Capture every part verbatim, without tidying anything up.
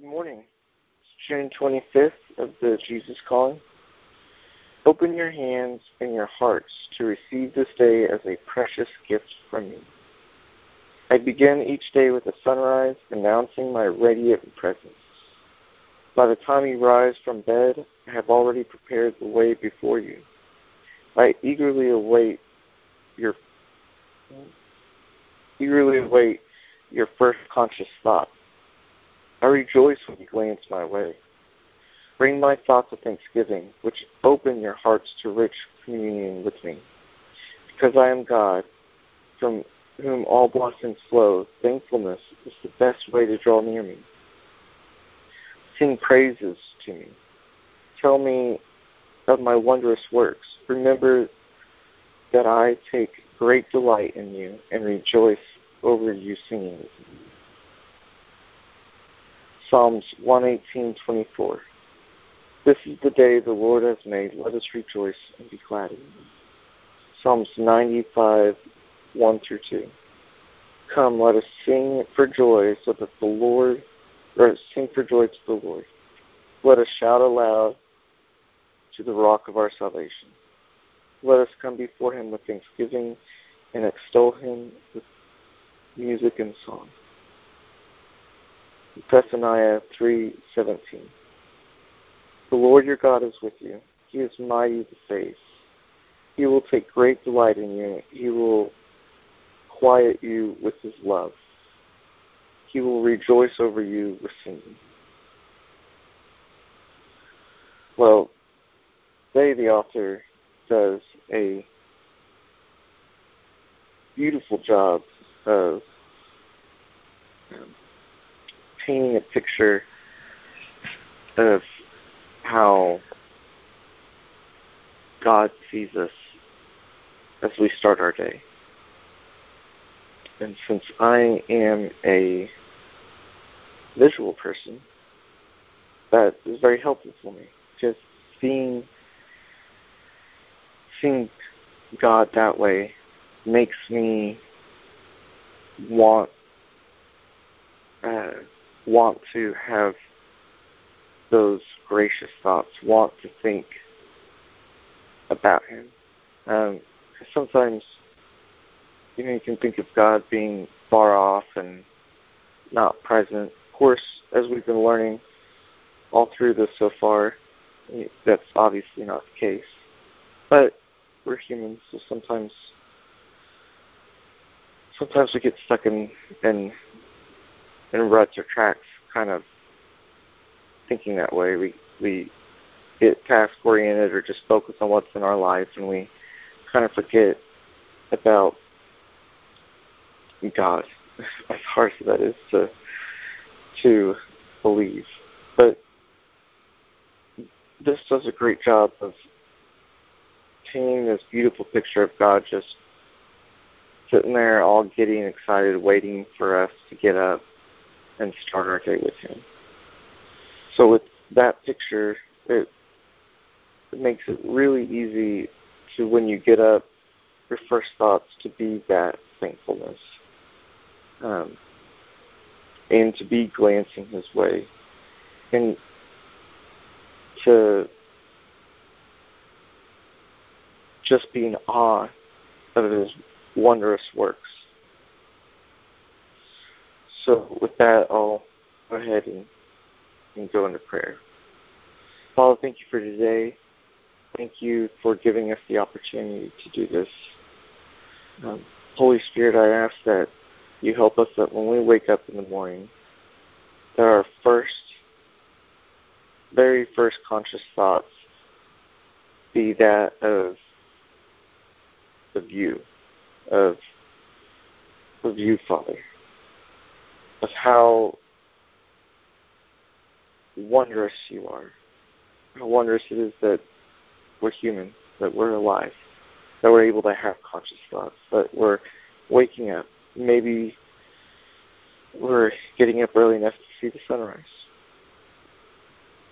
Good morning. It's June twenty-fifth of the Jesus Calling. Open your hands and your hearts to receive this day as a precious gift from me. I begin each day with a sunrise, announcing my radiant presence. By the time you rise from bed, I have already prepared the way before you. I eagerly await your eagerly await your first conscious thought. I rejoice when you glance my way. Bring my thoughts of thanksgiving, which open your hearts to rich communion with me. Because I am God, from whom all blessings flow, thankfulness is the best way to draw near me. Sing praises to me. Tell me of my wondrous works. Remember that I take great delight in you and rejoice over you singing. Psalms one eighteen twenty-four. This is the day the Lord has made. Let us rejoice and be glad in it. Psalms ninety-five one through two. Come, let us sing for joy, so that the Lord, or sing for joy to the Lord. Let us shout aloud to the rock of our salvation. Let us come before him with thanksgiving and extol him with music and song. Zephaniah three seventeen. The Lord your God is with you. He is mighty to save. He will take great delight in you. He will quiet you with his love. He will rejoice over you with singing. Well, today the author does a beautiful job of um, painting a picture of how God sees us as we start our day. And since I am a visual person, that is very helpful for me. Just seeing, seeing God that way makes me want uh, want to have those gracious thoughts, want to think about him. Um, sometimes, you know, you can think of God being far off and not present. Of course, as we've been learning all through this so far, that's obviously not the case. But we're humans, so sometimes sometimes we get stuck in in, in ruts or tracks, kind of thinking that way. We we get task-oriented or just focus on what's in our life, and we kind of forget about God, as hard as that is to, to believe. But this does a great job of painting this beautiful picture of God just sitting there all giddy and excited, waiting for us to get up and start our day with him. So with that picture, it, it makes it really easy to, when you get up, your first thoughts to be that thankfulness, um, and to be glancing his way, and to just be in awe of his wondrous works. So with that, I'll go ahead and and go into prayer. Father, thank you for today. Thank you for giving us the opportunity to do this. Um, Holy Spirit, I ask that you help us, that when we wake up in the morning, that our first, very first conscious thoughts be that of of you, of, of you, Father, of how wondrous you are. How wondrous it is that we're human, that we're alive, that we're able to have conscious thoughts, that we're waking up. Maybe we're getting up early enough to see the sunrise.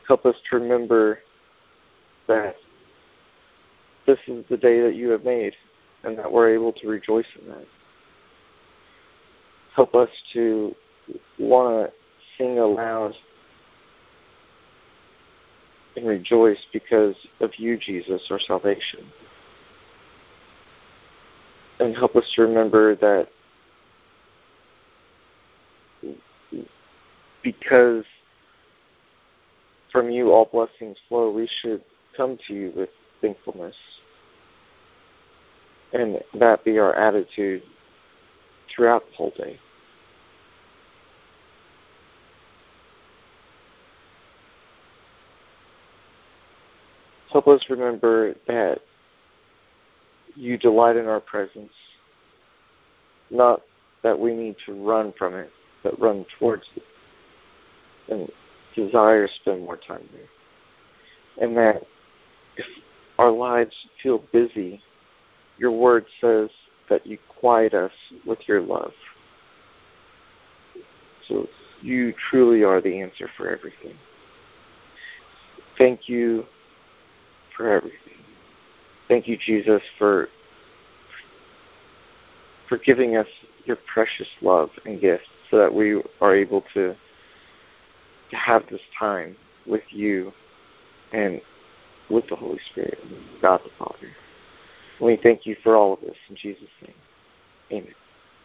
Help us to remember that this is the day that you have made, and that we're able to rejoice in that. Help us to want to sing aloud and rejoice because of you, Jesus, our salvation. And help us to remember that because from you all blessings flow, we should come to you with thankfulness. And that be our attitude throughout the whole day. Help us remember that you delight in our presence, not that we need to run from it, but run towards it and desire to spend more time there. And that if our lives feel busy, your word says that you quiet us with your love. So you truly are the answer for everything. Thank you for everything. Thank you, Jesus, for for giving us your precious love and gift so that we are able to, to have this time with you and with the Holy Spirit and God the Father. We thank you for all of this in Jesus' name. Amen.